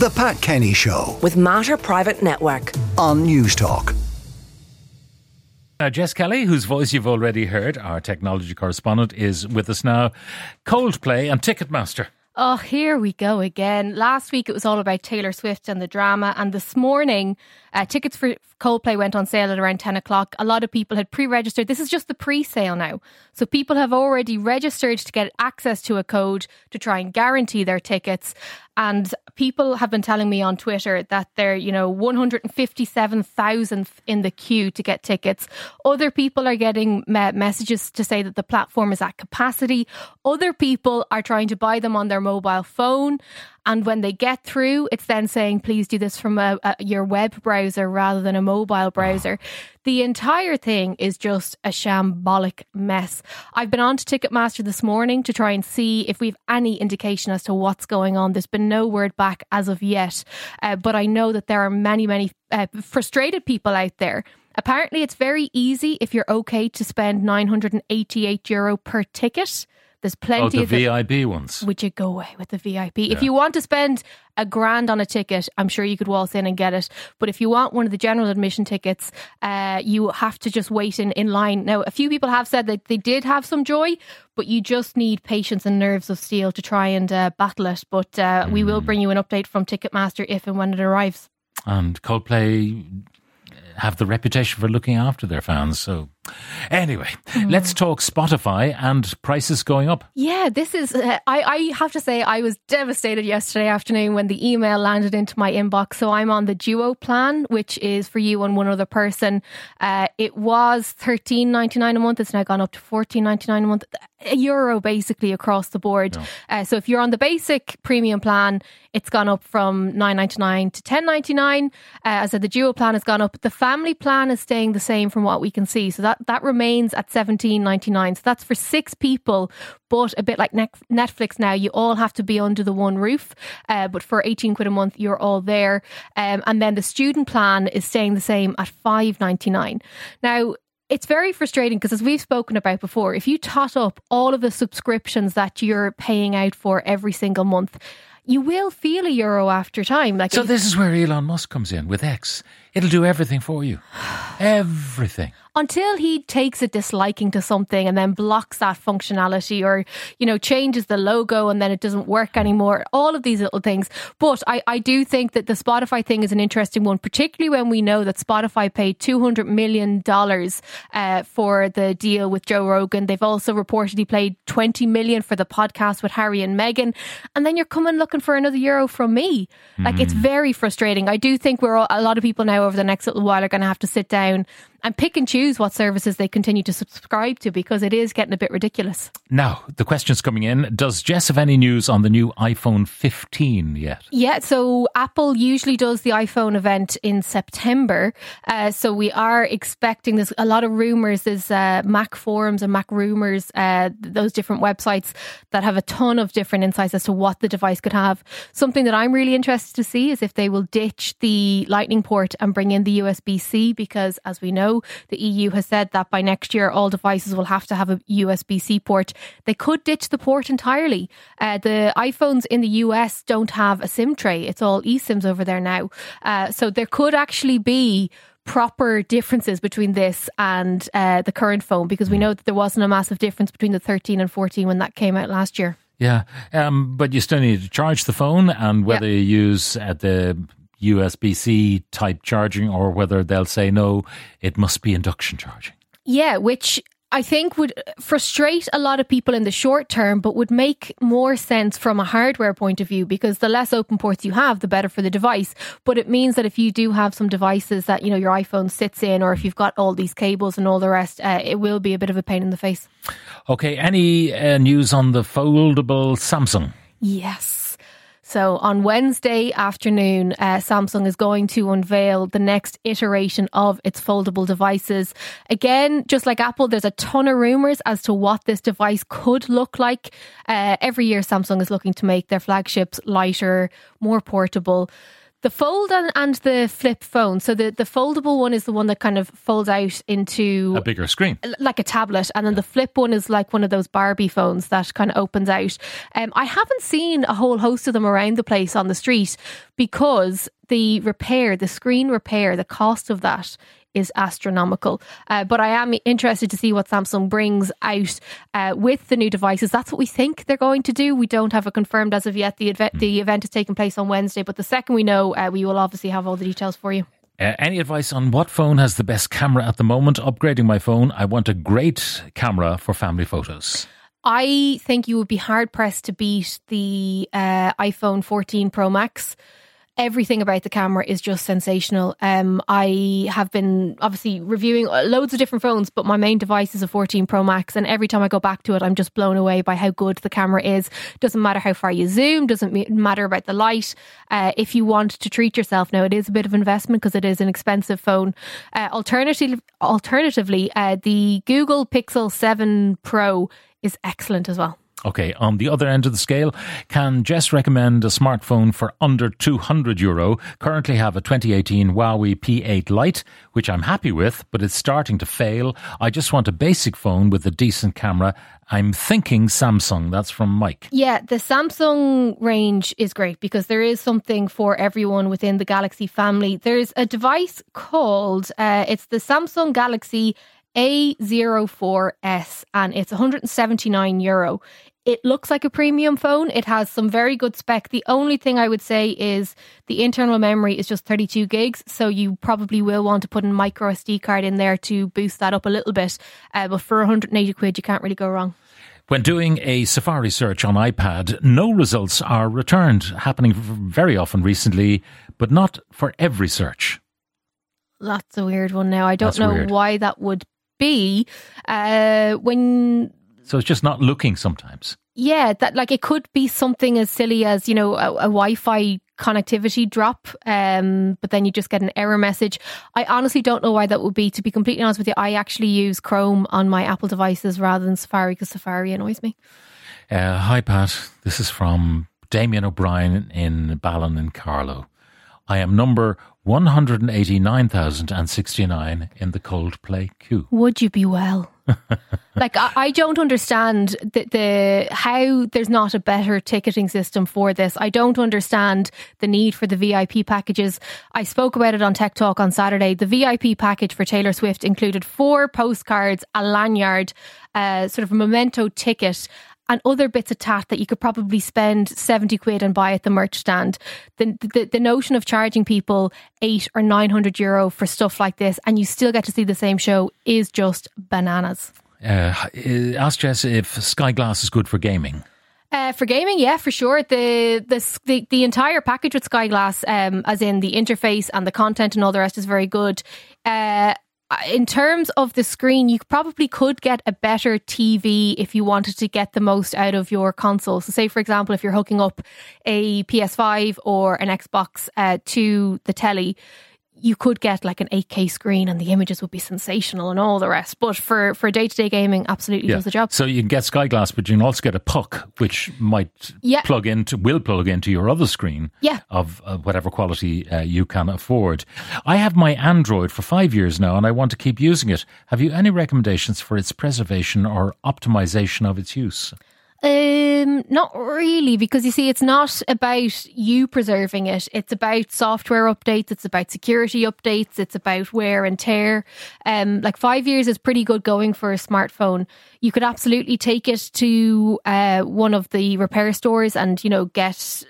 The Pat Kenny Show with Matter Private Network on News Talk. Now, Jess Kelly, whose voice you've already heard, our technology correspondent, is with us now. Coldplay and Ticketmaster. Oh, here we go again. Last week it was all about Taylor Swift and the drama, and this morning tickets for Coldplay went on sale at around 10 o'clock. A lot of people had pre-registered. This is just the pre-sale now. So people have already registered to get access to a code to try and guarantee their tickets. And people have been telling me on Twitter that they're, 157,000 in the queue to get tickets. Other people are getting messages to say that the platform is at capacity. Other people are trying to buy them on their mobile phone. And when they get through, it's then saying, please do this from your web browser rather than a mobile browser. The entire thing is just a shambolic mess. I've been on to Ticketmaster this morning to try and see if we've any indication as to what's going on. There's been no word back as of yet. But I know that there are many frustrated people out there. Apparently, it's very easy if you're okay to spend €988 per ticket. There's plenty of the VIP ones. Would you go away with the VIP? Yeah. If you want to spend $1,000 on a ticket, I'm sure you could waltz in and get it. But if you want one of the general admission tickets, you have to just wait in line. Now, a few people have said that they did have some joy, but you just need patience and nerves of steel to try and battle it. But we will bring you an update from Ticketmaster if and when it arrives. And Coldplay have the reputation for looking after their fans. So anyway, let's talk Spotify and prices going up. Yeah, this is, I have to say I was devastated yesterday afternoon when the email landed into my inbox. So I'm on the Duo plan, which is for you and one other person. It was $13.99 a month. It's now gone up to $14.99 a month. €1 basically across the board. Yeah. So if you're on the basic premium plan, it's gone up from $9.99 to $10.99. As I said, the Duo plan has gone up. The family plan is staying the same from what we can see. So that remains at $17.99. So that's for 6 people. But a bit like Netflix now, you all have to be under the one roof. But for £18 a month, you're all there. And then the student plan is staying the same at $5.99. Now, it's very frustrating because, as we've spoken about before, if you tot up all of the subscriptions that you're paying out for every single month, you will feel €1 after time. So this is where Elon Musk comes in with X. It'll do everything for you. Everything. Until he takes a disliking to something and then blocks that functionality or, changes the logo and then it doesn't work anymore. All of these little things. But I do think that the Spotify thing is an interesting one, particularly when we know that Spotify paid $200 million for the deal with Joe Rogan. They've also reportedly paid $20 million for the podcast with Harry and Meghan. And then you're coming looking for another €1 from me. It's very frustrating. I do think a lot of people now over the next little while are going to have to sit down and pick and choose what services they continue to subscribe to, because it is getting a bit ridiculous. Now, the question's coming in. Does Jess have any news on the new iPhone 15 yet? Yeah, so Apple usually does the iPhone event in September. So we are expecting this. A lot of rumours. There's Mac forums and Mac rumours, those different websites that have a ton of different insights as to what the device could have. Something that I'm really interested to see is if they will ditch the Lightning port and bring in the USB-C, because as we know, the EU has said that by next year all devices will have to have a USB-C port. They could ditch the port entirely. The iPhones in the US don't have a SIM tray. It's all eSIMs over there now. So there could actually be proper differences between this and the current phone, because we know that there wasn't a massive difference between the 13 and 14 when that came out last year. Yeah, but you still need to charge the phone, and whether you use the USB-C type charging or whether they'll say no, it must be induction charging. Yeah, which I think would frustrate a lot of people in the short term, but would make more sense from a hardware point of view, because the less open ports you have, the better for the device. But it means that if you do have some devices that, your iPhone sits in, or if you've got all these cables and all the rest, it will be a bit of a pain in the face. Okay, any news on the foldable Samsung? Yes. So on Wednesday afternoon, Samsung is going to unveil the next iteration of its foldable devices. Again, just like Apple, there's a ton of rumours as to what this device could look like. Every year, Samsung is looking to make their flagships lighter, more portable. The Fold and the flip phone. So the foldable one is the one that kind of folds out into... a bigger screen. Like a tablet. And then the flip one is like one of those Barbie phones that kind of opens out. I haven't seen a whole host of them around the place on the street because the repair, the screen repair, the cost of that is astronomical. But I am interested to see what Samsung brings out with the new devices. That's what we think they're going to do. We don't have it confirmed as of yet. The event is taking place on Wednesday, but the second we know, we will obviously have all the details for you. Any advice on what phone has the best camera at the moment? Upgrading my phone. I want a great camera for family photos. I think you would be hard-pressed to beat the iPhone 14 Pro Max. Everything about the camera is just sensational. I have been obviously reviewing loads of different phones, but my main device is a 14 Pro Max, and every time I go back to it, I'm just blown away by how good the camera is. Doesn't matter how far you zoom, doesn't matter about the light. If you want to treat yourself now, it is a bit of investment because it is an expensive phone. Alternatively, the Google Pixel 7 Pro is excellent as well. Okay, on the other end of the scale, can Jess recommend a smartphone for under €200? Currently have a 2018 Huawei P8 Lite, which I'm happy with, but it's starting to fail. I just want a basic phone with a decent camera. I'm thinking Samsung. That's from Mike. Yeah, the Samsung range is great because there is something for everyone within the Galaxy family. There's a device called, it's the Samsung Galaxy A04s, and it's €179. It looks like a premium phone. It has some very good spec. The only thing I would say is the internal memory is just 32 gigs. So you probably will want to put a micro SD card in there to boost that up a little bit. But for £180, you can't really go wrong. When doing a Safari search on iPad, no results are returned, happening very often recently, but not for every search. That's a weird one now. I don't know why that would be. So it's just not looking sometimes. Yeah, that like it could be something as silly as, you know, a Wi-Fi connectivity drop, but then you just get an error message. I honestly don't know why that would be. To be completely honest with you, I actually use Chrome on my Apple devices rather than Safari because Safari annoys me. Hi, Pat. This is from Damien O'Brien in Ballon and Carlo. I am number 189,069 in the Coldplay queue. Would you be well? Like, I don't understand the how there's not a better ticketing system for this. I don't understand the need for the VIP packages. I spoke about it on Tech Talk on Saturday. The VIP package for Taylor Swift included 4 postcards, a lanyard, sort of a memento ticket, and other bits of tat that you could probably spend £70 and buy at the merch stand. The notion of charging people €800 or €900 for stuff like this and you still get to see the same show is just bananas. Ask Jess if Sky Glass is good for gaming. For gaming, yeah, for sure. The entire package with Sky Glass, as in the interface and the content and all the rest, is very good. In terms of the screen, you probably could get a better TV if you wanted to get the most out of your console. So say, for example, if you're hooking up a PS5 or an Xbox to the telly, you could get like an 8K screen and the images would be sensational and all the rest. But for day-to-day gaming, absolutely does the job. So you can get Sky Glass, but you can also get a puck, which might plug into your other screen of whatever quality you can afford. I have my Android for 5 years now and I want to keep using it. Have you any recommendations for its preservation or optimization of its use? Not really, because you see, it's not about you preserving it. It's about software updates. It's about security updates. It's about wear and tear. Like 5 years is pretty good going for a smartphone. You could absolutely take it to one of the repair stores and, you know, get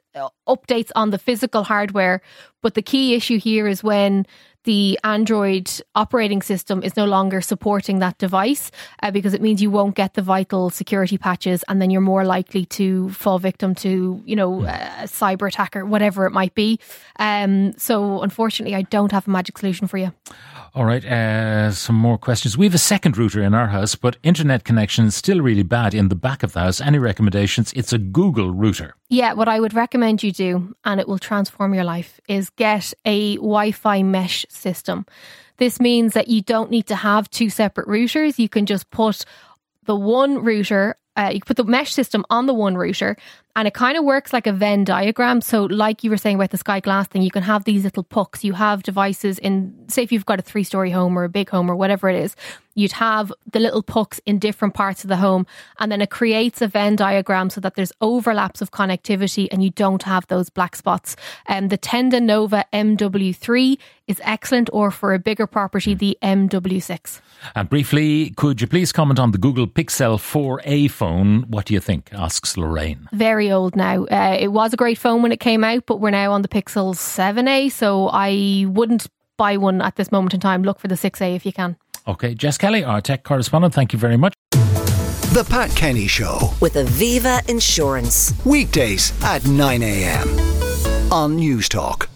updates on the physical hardware. But the key issue here is when the Android operating system is no longer supporting that device, because it means you won't get the vital security patches, and then you're more likely to fall victim to, you know, a cyber attack or whatever it might be. So unfortunately, I don't have a magic solution for you. All right, some more questions. We have a second router in our house, but internet connection is still really bad in the back of the house. Any recommendations? It's a Google router. Yeah, what I would recommend you do, and it will transform your life, is get a Wi-Fi mesh system. This means that you don't need to have 2 separate routers. You can just put the one router you put the mesh system on the one router, and it kind of works like a Venn diagram. So like you were saying about the Sky Glass thing, you can have these little pucks. You have devices in, say if you've got a 3-story home or a big home or whatever it is, you'd have the little pucks in different parts of the home, and then it creates a Venn diagram so that there's overlaps of connectivity and you don't have those black spots. The Tenda Nova MW3 is excellent, or for a bigger property, the MW6. And briefly, could you please comment on the Google Pixel 4a phone? What do you think? Asks Lorraine. Very old now. It was a great phone when it came out, but we're now on the Pixel 7a, so I wouldn't buy one at this moment in time. Look for the 6a if you can. Okay, Jess Kelly, our tech correspondent, thank you very much. The Pat Kenny Show with Aviva Insurance. Weekdays at 9 a.m. on News Talk.